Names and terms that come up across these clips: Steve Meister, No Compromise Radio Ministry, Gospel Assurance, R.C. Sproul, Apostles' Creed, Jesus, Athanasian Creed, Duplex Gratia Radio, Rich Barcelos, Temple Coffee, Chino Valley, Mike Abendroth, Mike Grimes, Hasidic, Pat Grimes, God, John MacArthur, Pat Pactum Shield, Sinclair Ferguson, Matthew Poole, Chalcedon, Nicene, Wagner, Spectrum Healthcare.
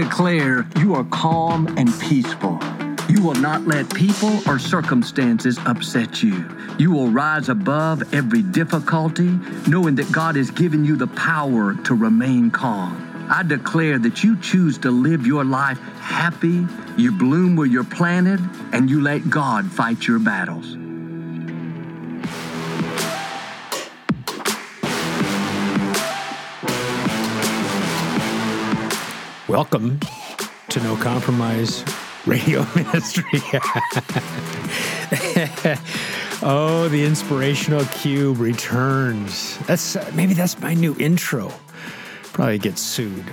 declare you are calm and peaceful. You will not let people or circumstances upset you. You will rise above every difficulty, knowing that God has given you the power to remain calm. I declare that you choose to live your life happy, you bloom where you're planted, and you let God fight your battles. Welcome to No Compromise Radio Ministry. Oh, the inspirational cube returns. That's my new intro. Probably get sued.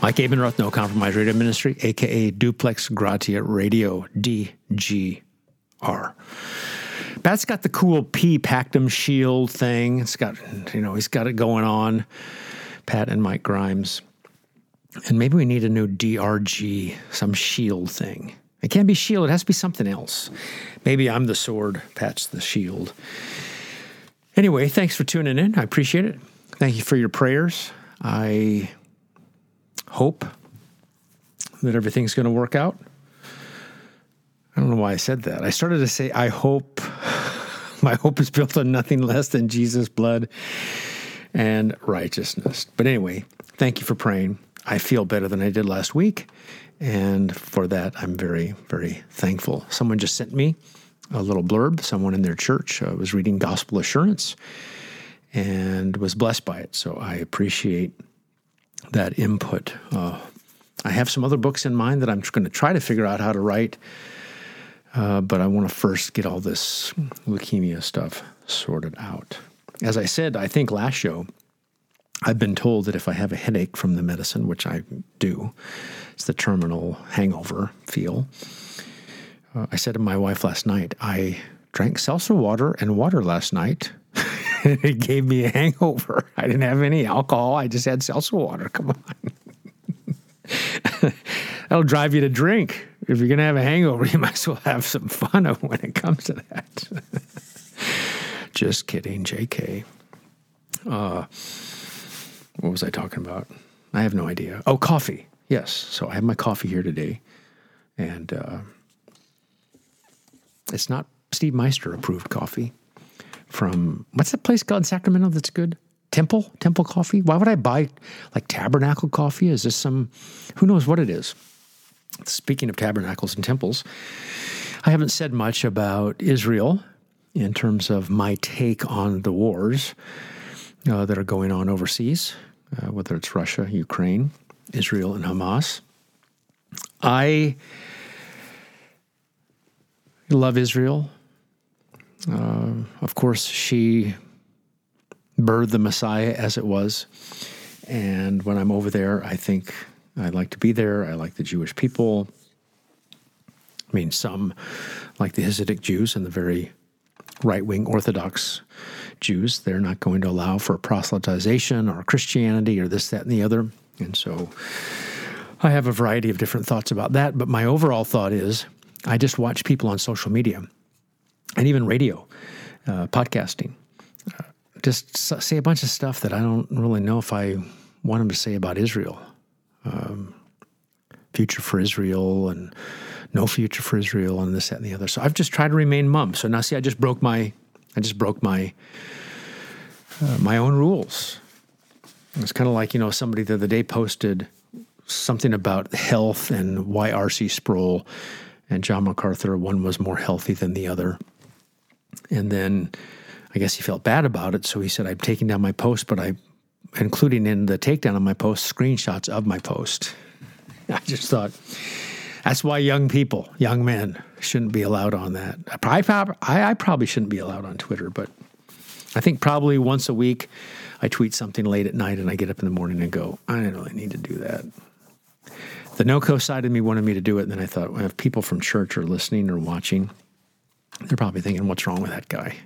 Mike Abendroth, No Compromise Radio Ministry, a.k.a. Duplex Gratia Radio, D.G.R. Pat's got the cool Pat Pactum Shield thing. It's got, he's got it going on. Pat and Mike Grimes. And maybe we need a new DRG, some shield thing. It can't be shield. It has to be something else. Maybe I'm the sword. Pat's the shield. Anyway, thanks for tuning in. I appreciate it. Thank you for your prayers. I hope that everything's going to work out. I don't know why I said that. I started to say, I hope. My hope is built on nothing less than Jesus' blood and righteousness. But anyway, thank you for praying. I feel better than I did last week, and for that, I'm very, very thankful. Someone just sent me a little blurb, someone in their church. I was reading Gospel Assurance and was blessed by it, so I appreciate that input. I have some other books in mind that I'm going to try to figure out how to write, but I want to first get all this leukemia stuff sorted out. As I said, I think last show, I've been told that if I have a headache from the medicine, which I do, it's the terminal hangover feel. I said to my wife last night, I drank seltzer water and water last night. It gave me a hangover. I didn't have any alcohol. I just had seltzer water. Come on. That'll drive you to drink. If you're going to have a hangover, you might as well have some fun when it comes to that. Just kidding, JK. What was I talking about? I have no idea. Oh, coffee. Yes. So I have my coffee here today. And it's not Steve Meister approved coffee from, what's that place called in Sacramento that's good? Temple Coffee? Why would I buy like Tabernacle Coffee? Is this who knows what it is? Speaking of tabernacles and temples, I haven't said much about Israel in terms of my take on the wars that are going on overseas, whether it's Russia, Ukraine, Israel, and Hamas. I love Israel. Of course, she birthed the Messiah as it was. And when I'm over there, I think I like to be there. I like the Jewish people. I mean, some like the Hasidic Jews and the very right-wing Orthodox Jews. They're not going to allow for proselytization or Christianity or this, that, and the other. And so I have a variety of different thoughts about that. But my overall thought is I just watch people on social media and even radio, podcasting, just say a bunch of stuff that I don't really know if I want them to say about Israel. Future for Israel and no future for Israel and this, that, and the other. So I've just tried to remain mum. So now, see, I just broke my my own rules. It's kind of like, somebody the other day posted something about health and why R.C. Sproul and John MacArthur, one was more healthy than the other. And then I guess he felt bad about it, so he said, I'm taking down my post, but I including in the takedown of my post screenshots of my post. I just thought, that's why young men, shouldn't be allowed on that. I probably shouldn't be allowed on Twitter, but I think probably once a week I tweet something late at night and I get up in the morning and go, I didn't really need to do that. The no-co side of me wanted me to do it, and then I thought, well, if people from church are listening or watching, they're probably thinking, what's wrong with that guy?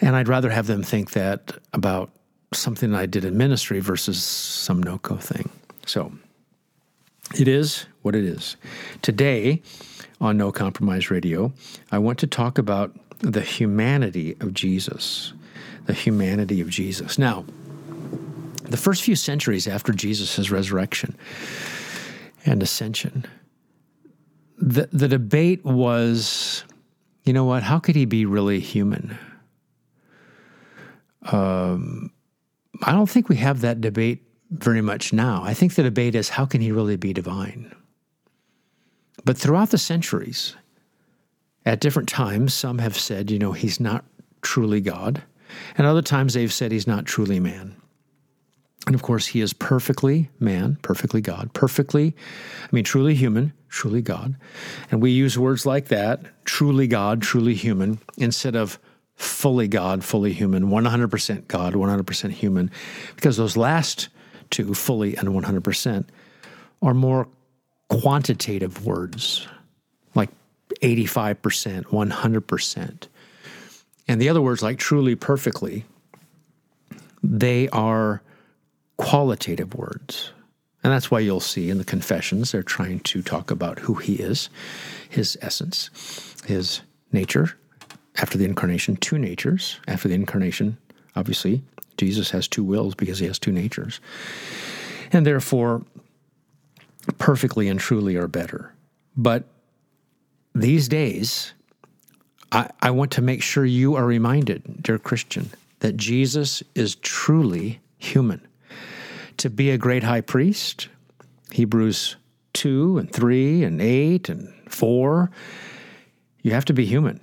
And I'd rather have them think that about something I did in ministry versus some no-co thing. So it is what it is. Today on No Compromise Radio, I want to talk about the humanity of Jesus. The humanity of Jesus. Now, the first few centuries after Jesus' resurrection, and ascension. The debate was, you know what, how could he be really human? I don't think we have that debate very much now. I think the debate is, how can he really be divine? But throughout the centuries, at different times, some have said, you know, he's not truly God. And other times they've said he's not truly man. And of course, he is perfectly man, perfectly God, truly human, truly God. And we use words like that, truly God, truly human, instead of fully God, fully human, 100% God, 100% human, because those last two, fully and 100%, are more quantitative words, like 85%, 100%. And the other words, like truly, perfectly, they are qualitative words. And that's why you'll see in the confessions, they're trying to talk about who he is, his essence, his nature, after the incarnation, two natures. After the incarnation, obviously, Jesus has two wills because he has two natures. And therefore, perfectly and truly are better. But these days, I want to make sure you are reminded, dear Christian, that Jesus is truly human. To be a great high priest, Hebrews 2 and 3 and 8 and 4, you have to be human.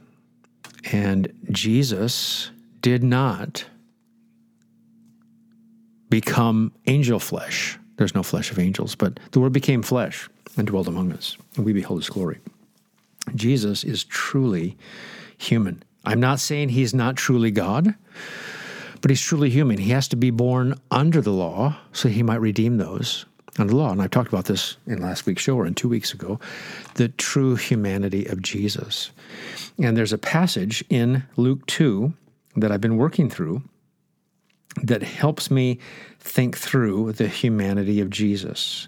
And Jesus did not become angel flesh. There's no flesh of angels, but the Word became flesh and dwelled among us, and we behold his glory. Jesus is truly human. I'm not saying he's not truly God, but he's truly human. He has to be born under the law so he might redeem those under the law. And I talked about this in last week's show or in 2 weeks ago, the true humanity of Jesus. And there's a passage in Luke 2 that I've been working through that helps me think through the humanity of Jesus.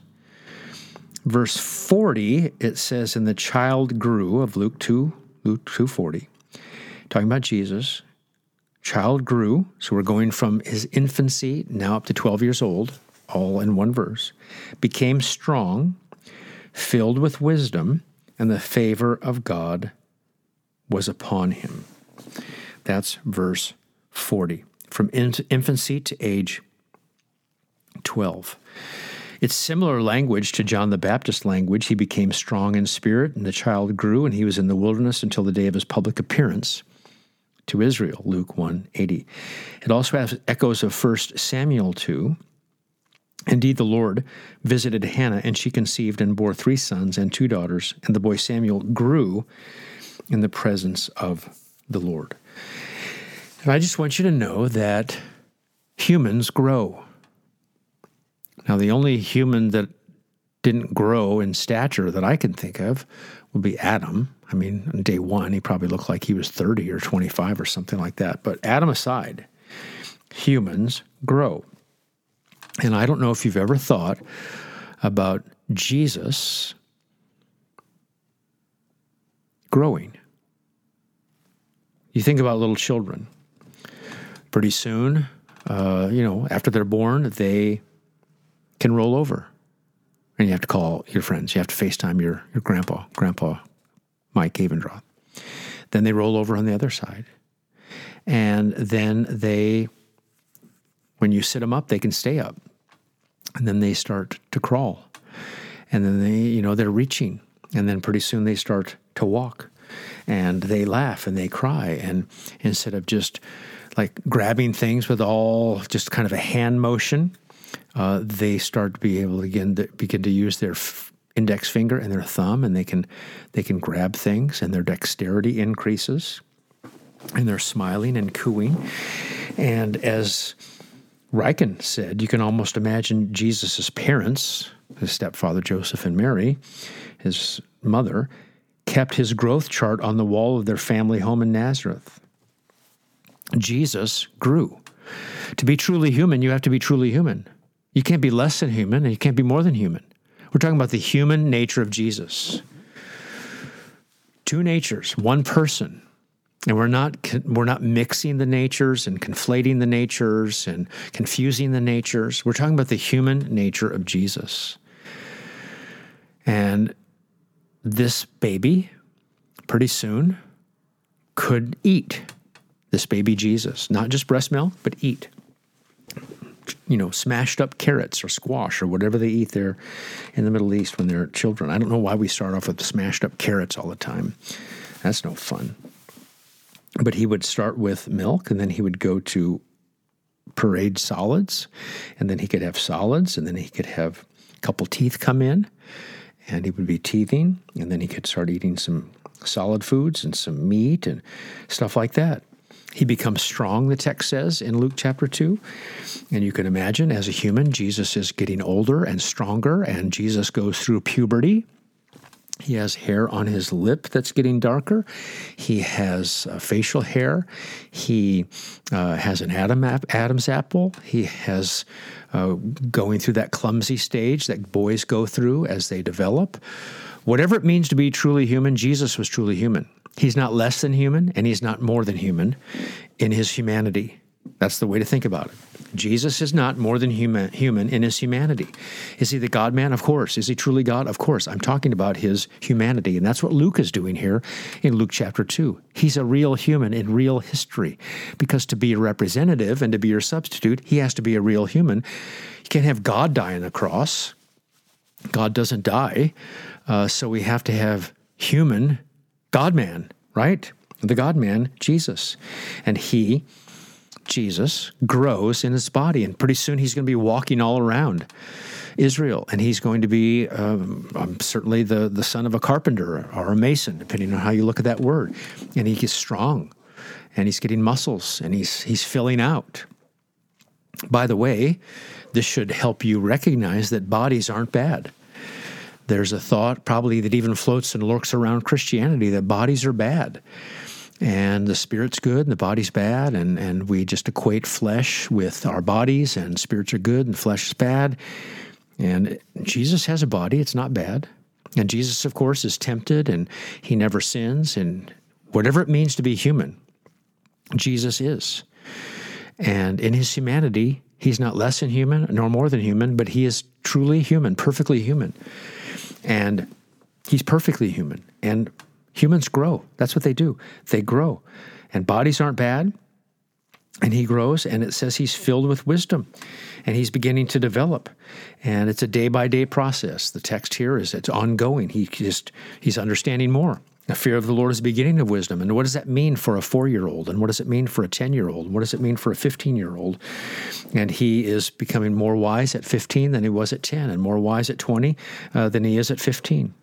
Verse 40, it says, and the child grew, of Luke 2:40, talking about Jesus. Child grew, so we're going from his infancy now up to 12 years old, all in one verse, became strong, filled with wisdom, and the favor of God was upon him. That's verse 40, from infancy to age 12. It's similar language to John the Baptist language. He became strong in spirit, and the child grew, and he was in the wilderness until the day of his public appearance to Israel, Luke 1:80. It also has echoes of 1 Samuel 2. Indeed, the Lord visited Hannah, and she conceived and bore 3 sons and 2 daughters, and the boy Samuel grew in the presence of the Lord. And I just want you to know that humans grow. Now, the only human that didn't grow in stature that I can think of would be Adam. I mean, on day one, he probably looked like he was 30 or 25 or something like that. But Adam aside, humans grow. And I don't know if you've ever thought about Jesus growing. You think about little children. Pretty soon, after they're born, they can roll over. And you have to call your friends. You have to FaceTime your grandpa, Mike Abendroth. Then they roll over on the other side. And then they, when you sit them up, they can stay up. And then they start to crawl. And then they, they're reaching. And then pretty soon they start to walk. And they laugh and they cry. And instead of just like grabbing things with all just kind of a hand motion, they start to be able to begin to use their index finger and their thumb, and they can grab things, and their dexterity increases, and they're smiling and cooing. And as Riken said, you can almost imagine Jesus' parents, his stepfather Joseph and Mary, his mother, kept his growth chart on the wall of their family home in Nazareth. Jesus grew. To be truly human, you have to be truly human. You can't be less than human, and you can't be more than human. We're talking about the human nature of Jesus. Two natures, one person. And we're not mixing the natures and conflating the natures and confusing the natures. We're talking about the human nature of Jesus. And this baby, pretty soon, could eat. This baby Jesus. Not just breast milk, but eat. You know, smashed up carrots or squash or whatever they eat there in the Middle East when they're children. I don't know why we start off with smashed up carrots all the time. That's no fun. But he would start with milk, and then he would go to parade solids, and then he could have solids, and then he could have a couple teeth come in, and he would be teething, and then he could start eating some solid foods and some meat and stuff like that. He becomes strong, the text says, in Luke chapter 2. And you can imagine, as a human, Jesus is getting older and stronger, and Jesus goes through puberty. He has hair on his lip that's getting darker. He has facial hair. He has an Adam's apple. He has going through that clumsy stage that boys go through as they develop. Whatever it means to be truly human, Jesus was truly human. He's not less than human, and he's not more than human in his humanity. That's the way to think about it. Jesus is not more than human in his humanity. Is he the God-man? Of course. Is he truly God? Of course. I'm talking about his humanity, and that's what Luke is doing here in Luke chapter 2. He's a real human in real history, because to be a representative and to be your substitute, he has to be a real human. You can't have God die on the cross. God doesn't die, so we have to have human God-man, right? The God-man, Jesus. And he, Jesus, grows in his body, and pretty soon he's going to be walking all around Israel, and he's going to be certainly the son of a carpenter or a mason, depending on how you look at that word. And he gets strong, and he's getting muscles, and he's filling out. By the way, this should help you recognize that bodies aren't bad. There's a thought probably that even floats and lurks around Christianity that bodies are bad. And the spirit's good and the body's bad, and we just equate flesh with our bodies, and spirits are good and flesh is bad. And Jesus has a body, it's not bad. And Jesus, of course, is tempted, and he never sins, and whatever it means to be human, Jesus is. And in his humanity, he's not less than human nor more than human, but he is truly human, perfectly human. And he's perfectly human, and humans grow. That's what they do. They grow. And bodies aren't bad. And he grows, and it says he's filled with wisdom. And he's beginning to develop. And it's a day-by-day process. The text here is it's ongoing. He's understanding more. The fear of the Lord is the beginning of wisdom. And what does that mean for a 4-year-old? And what does it mean for a 10-year-old? And what does it mean for a 15-year-old? And he is becoming more wise at 15 than he was at 10, and more wise at 20 than he is at 15.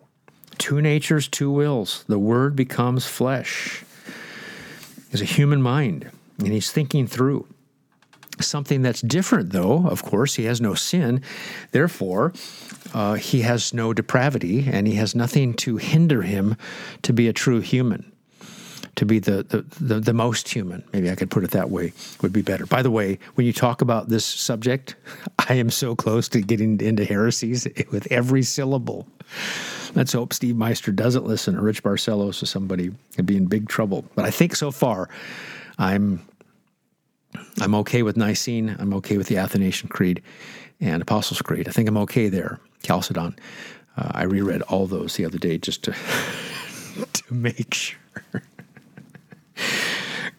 Two natures, two wills. The Word becomes flesh. He's a human mind, and he's thinking through. Something that's different, though, of course, he has no sin. Therefore, he has no depravity, and he has nothing to hinder him to be a true human, to be the most human. Maybe I could put it that way. Would be better. By the way, when you talk about this subject, I am so close to getting into heresies with every syllable. Let's hope Steve Meister doesn't listen, or Rich Barcelos or somebody, and be in big trouble. But I think so far, I'm okay with Nicene. I'm okay with the Athanasian Creed and Apostles' Creed. I think I'm okay there. Chalcedon. I reread all those the other day just to to make sure.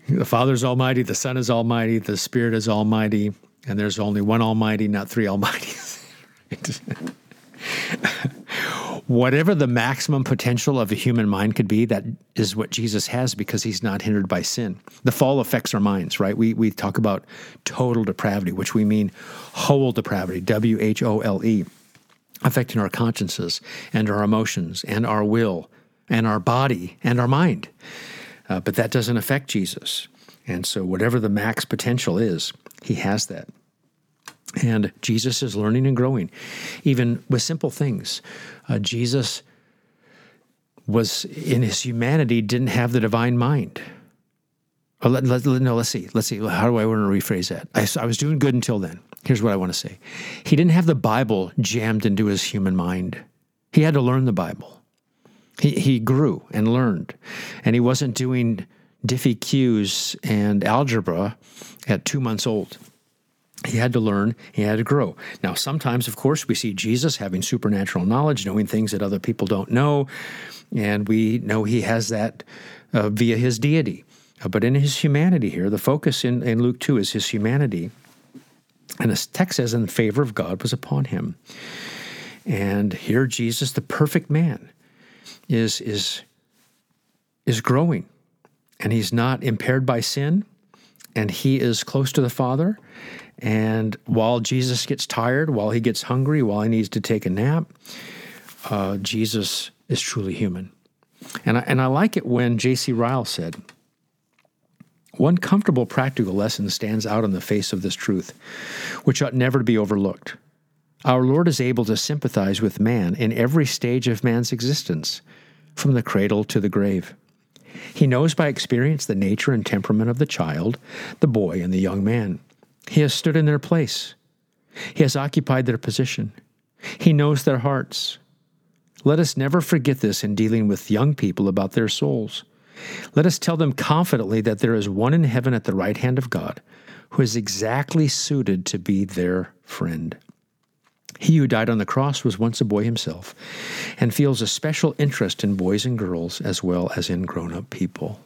The Father is almighty, the Son is almighty, the Spirit is almighty, and there's only one almighty, not three almighties. Whatever the maximum potential of a human mind could be, that is what Jesus has, because he's not hindered by sin. The fall affects our minds, right? We talk about total depravity, which we mean whole depravity, W-H-O-L-E, affecting our consciences and our emotions and our will and our body and our mind. But that doesn't affect Jesus. And so whatever the max potential is, he has that. And Jesus is learning and growing, even with simple things. Jesus was, in his humanity, didn't have the divine mind. Let's see. How do I want to rephrase that? I was doing good until then. Here's what I want to say. He didn't have the Bible jammed into his human mind. He had to learn the Bible. He grew and learned, and he wasn't doing diffie cues and algebra at 2 months old. He had to learn, he had to grow. Now, sometimes, of course, we see Jesus having supernatural knowledge, knowing things that other people don't know, and we know he has that via his deity. But in his humanity here, the focus in Luke 2 is his humanity. And this text says, and the favor of God was upon him. And here Jesus, the perfect man, is growing. And he's not impaired by sin, and he is close to the Father. And while Jesus gets tired, while he gets hungry, while he needs to take a nap, Jesus is truly human. And I like it when J.C. Ryle said, one comfortable practical lesson stands out in the face of this truth, which ought never to be overlooked. Our Lord is able to sympathize with man in every stage of man's existence, from the cradle to the grave. He knows by experience the nature and temperament of the child, the boy, and the young man. He has stood in their place. He has occupied their position. He knows their hearts. Let us never forget this in dealing with young people about their souls. Let us tell them confidently that there is one in heaven at the right hand of God who is exactly suited to be their friend. He who died on the cross was once a boy himself and feels a special interest in boys and girls as well as in grown-up people.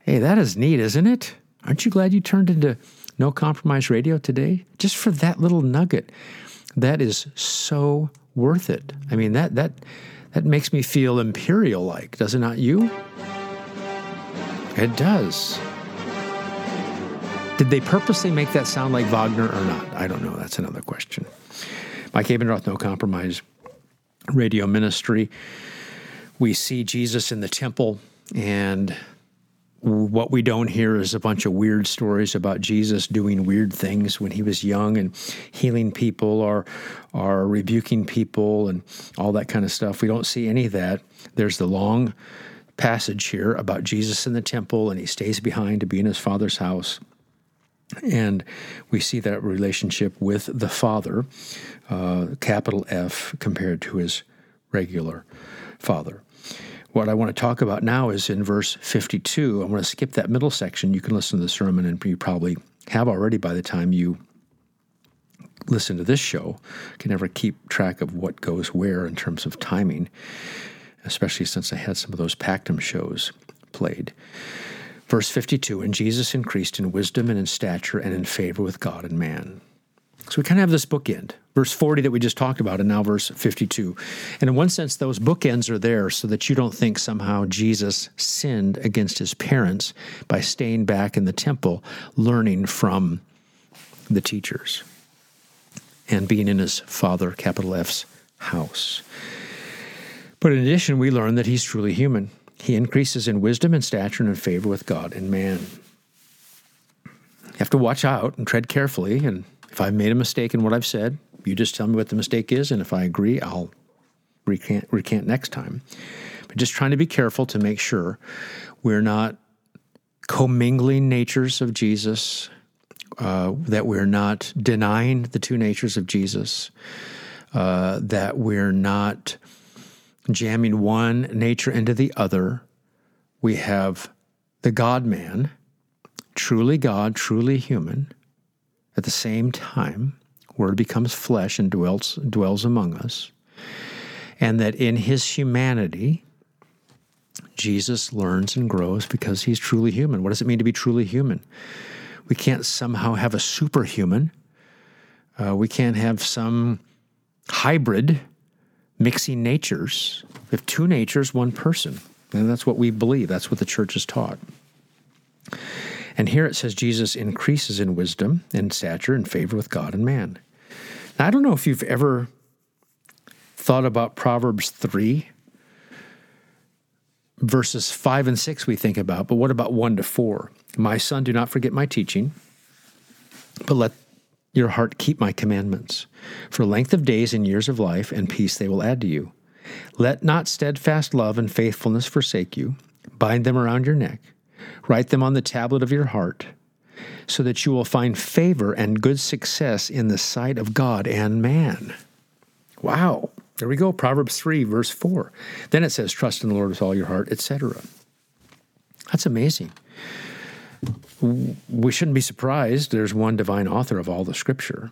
Hey, that is neat, isn't it? Aren't you glad you turned into No Compromise Radio today? Just for that little nugget. That is so worth it. I mean, that makes me feel imperial-like, does it not you? It does. Did they purposely make that sound like Wagner or not? I don't know. That's another question. Mike Abendroth, No Compromise Radio Ministry. We see Jesus in the temple, and what we don't hear is a bunch of weird stories about Jesus doing weird things when he was young and healing people or rebuking people and all that kind of stuff. We don't see any of that. There's the long passage here about Jesus in the temple, and he stays behind to be in his Father's house. And we see that relationship with the Father, capital F, compared to his regular father. What I want to talk about now is in verse 52. I'm going to skip that middle section. You can listen to the sermon, and you probably have already by the time you listen to this show. I can never keep track of what goes where in terms of timing, especially since I had some of those Pactum shows played. Verse 52, and Jesus increased in wisdom and in stature and in favor with God and man. So we kind of have this bookend, verse 40 that we just talked about, and now verse 52. And in one sense, those bookends are there so that you don't think somehow Jesus sinned against his parents by staying back in the temple, learning from the teachers and being in his Father, capital F's, house. But in addition, we learn that he's truly human. He increases in wisdom and stature and in favor with God and man. You have to watch out and tread carefully, and if I've made a mistake in what I've said, you just tell me what the mistake is, and if I agree, I'll recant next time. But just trying to be careful to make sure we're not commingling natures of Jesus, that we're not denying the two natures of Jesus, that we're not jamming one nature into the other. We have the God-man, truly God, truly human. At the same time, Word becomes flesh and dwells among us, and that in his humanity, Jesus learns and grows because he's truly human. What does it mean to be truly human? We can't somehow have a superhuman. We can't have some hybrid mixing natures. We have two natures, one person, and that's what we believe. That's what the church has taught. And here it says Jesus increases in wisdom and stature and favor with God and man. Now, I don't know if you've ever thought about Proverbs 3, verses 5 and 6 we think about, but what about 1 to 4? My son, do not forget my teaching, but let your heart keep my commandments. For length of days and years of life and peace they will add to you. Let not steadfast love and faithfulness forsake you. Bind them around your neck. Write them on the tablet of your heart, so that you will find favor and good success in the sight of God and man. Wow. There we go. Proverbs 3, verse 4. Then it says, trust in the Lord with all your heart, etc. That's amazing. we shouldn't be surprised there's one divine author of all the Scripture.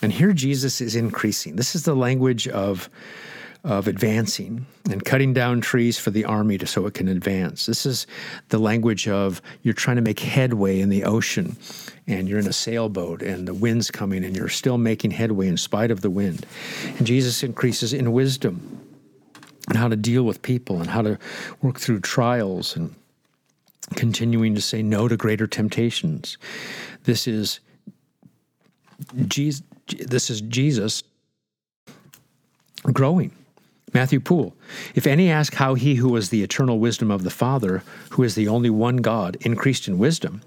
And here Jesus is increasing. This is the language of advancing and cutting down trees for the army so it can advance. This is the language of you're trying to make headway in the ocean and you're in a sailboat and the wind's coming and you're still making headway in spite of the wind. And Jesus increases in wisdom and how to deal with people and how to work through trials and continuing to say no to greater temptations. This is Jesus growing. Matthew Poole, if any ask how he who was the eternal wisdom of the Father, who is the only one God, increased in wisdom,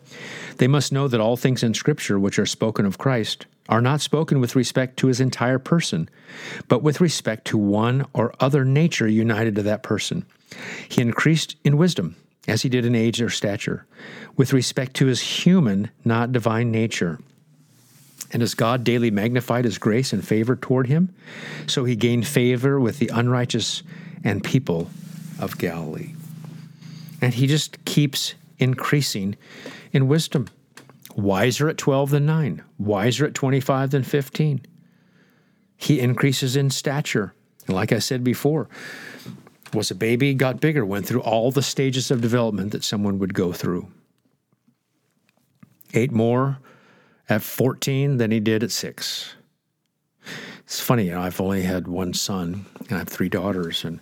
they must know that all things in Scripture which are spoken of Christ are not spoken with respect to his entire person, but with respect to one or other nature united to that person. He increased in wisdom, as he did in age or stature, with respect to his human, not divine nature. And as God daily magnified his grace and favor toward him, so he gained favor with the unrighteous and people of Galilee. And he just keeps increasing in wisdom. Wiser at 12 than 9, wiser at 25 than 15. He increases in stature. And like I said before, was a baby, got bigger, went through all the stages of development that someone would go through. 8 more at 14 than he did at 6. It's funny, I've only had one son, and I have 3 daughters. And,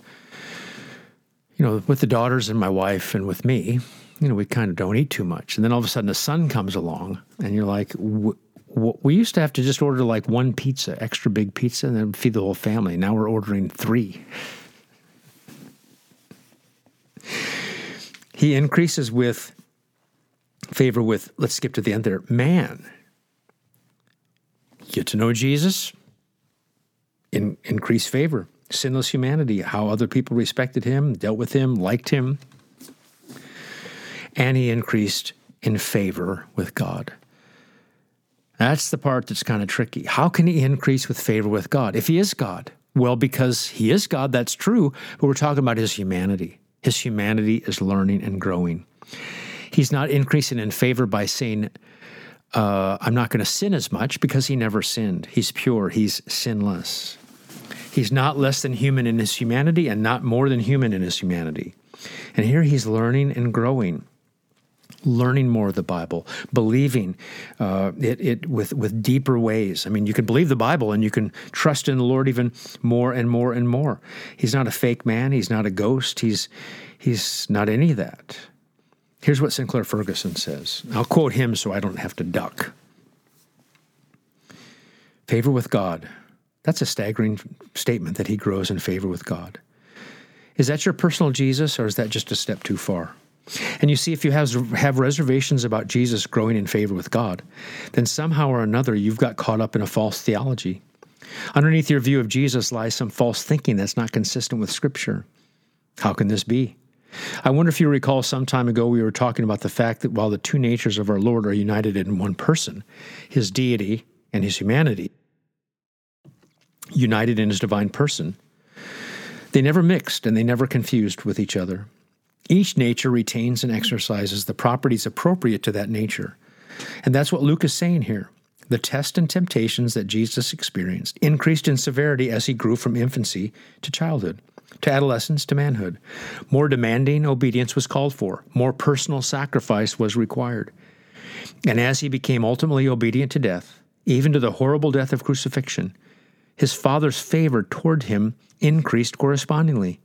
with the daughters and my wife and with me, we kind of don't eat too much. And then all of a sudden a son comes along, and you're like, we used to have to just order like one pizza, extra big pizza, and then feed the whole family. Now we're ordering 3. He increases with favor with, let's skip to the end there, man. Get to know Jesus, increase favor, sinless humanity, how other people respected him, dealt with him, liked him. And he increased in favor with God. That's the part that's kind of tricky. How can he increase with favor with God if he is God? Well, because he is God, that's true, but we're talking about his humanity. His humanity is learning and growing. He's not increasing in favor by saying, I'm not going to sin as much, because he never sinned. He's pure. He's sinless. He's not less than human in his humanity and not more than human in his humanity. And here he's learning and growing, learning more of the Bible, believing it with deeper ways. I mean, you can believe the Bible and you can trust in the Lord even more and more and more. He's not a fake man. He's not a ghost. He's not any of that. Here's what Sinclair Ferguson says. I'll quote him so I don't have to duck. Favor with God. That's a staggering statement that he grows in favor with God. Is that your personal Jesus, or is that just a step too far? And you see, if you have reservations about Jesus growing in favor with God, then somehow or another you've got caught up in a false theology. Underneath your view of Jesus lies some false thinking that's not consistent with Scripture. How can this be? I wonder if you recall some time ago we were talking about the fact that while the two natures of our Lord are united in one person, his deity and his humanity, united in his divine person, they never mixed and they never confused with each other. Each nature retains and exercises the properties appropriate to that nature. And that's what Luke is saying here. The tests and temptations that Jesus experienced increased in severity as he grew from infancy to childhood, to adolescence, to manhood. More demanding obedience was called for. More personal sacrifice was required. And as he became ultimately obedient to death, even to the horrible death of crucifixion, his Father's favor toward him increased correspondingly.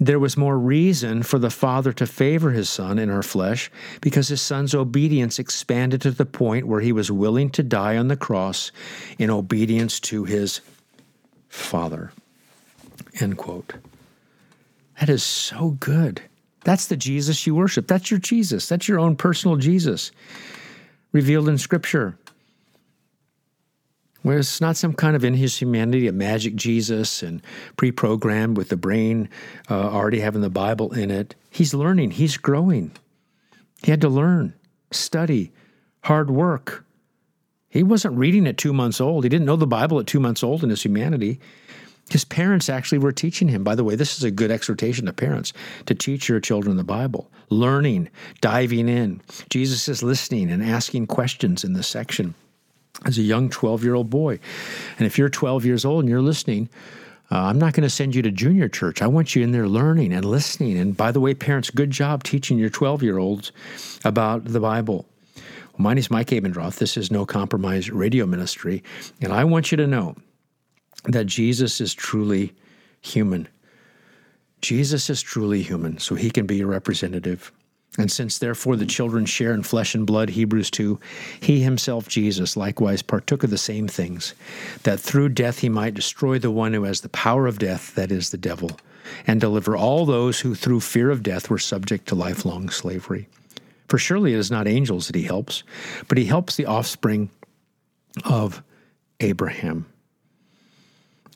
There was more reason for the Father to favor his Son in our flesh, because his Son's obedience expanded to the point where he was willing to die on the cross in obedience to his Father. End quote. That is so good. That's the Jesus you worship. That's your Jesus. That's your own personal Jesus revealed in Scripture. Where it's not some kind of in his humanity, a magic Jesus and pre-programmed with the brain already having the Bible in it. He's learning. He's growing. He had to learn, study, hard work. He wasn't reading at 2 months old. He didn't know the Bible at 2 months old in his humanity. His parents actually were teaching him. By the way, this is a good exhortation to parents, to teach your children the Bible, learning, diving in. Jesus is listening and asking questions in this section as a young 12-year-old boy. And if you're 12 years old and you're listening, I'm not going to send you to junior church. I want you in there learning and listening. And by the way, parents, good job teaching your 12-year-olds about the Bible. Well, my name is Mike Abendroth. This is No Compromise Radio Ministry. And I want you to know that Jesus is truly human. Jesus is truly human, so he can be your representative. And since, therefore, the children share in flesh and blood, Hebrews 2, he himself, Jesus, likewise partook of the same things, that through death he might destroy the one who has the power of death, that is, the devil, and deliver all those who through fear of death were subject to lifelong slavery. For surely it is not angels that he helps, but he helps the offspring of Abraham.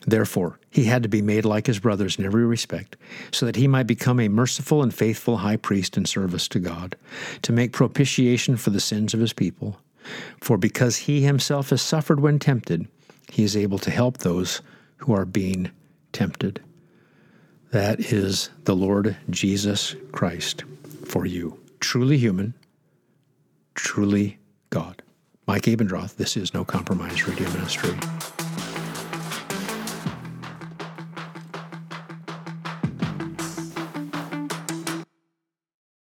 Therefore, he had to be made like his brothers in every respect, so that he might become a merciful and faithful high priest in service to God, to make propitiation for the sins of his people. For because he himself has suffered when tempted, he is able to help those who are being tempted. That is the Lord Jesus Christ for you. Truly human, truly God. Mike Abendroth, this is No Compromise Radio Ministry.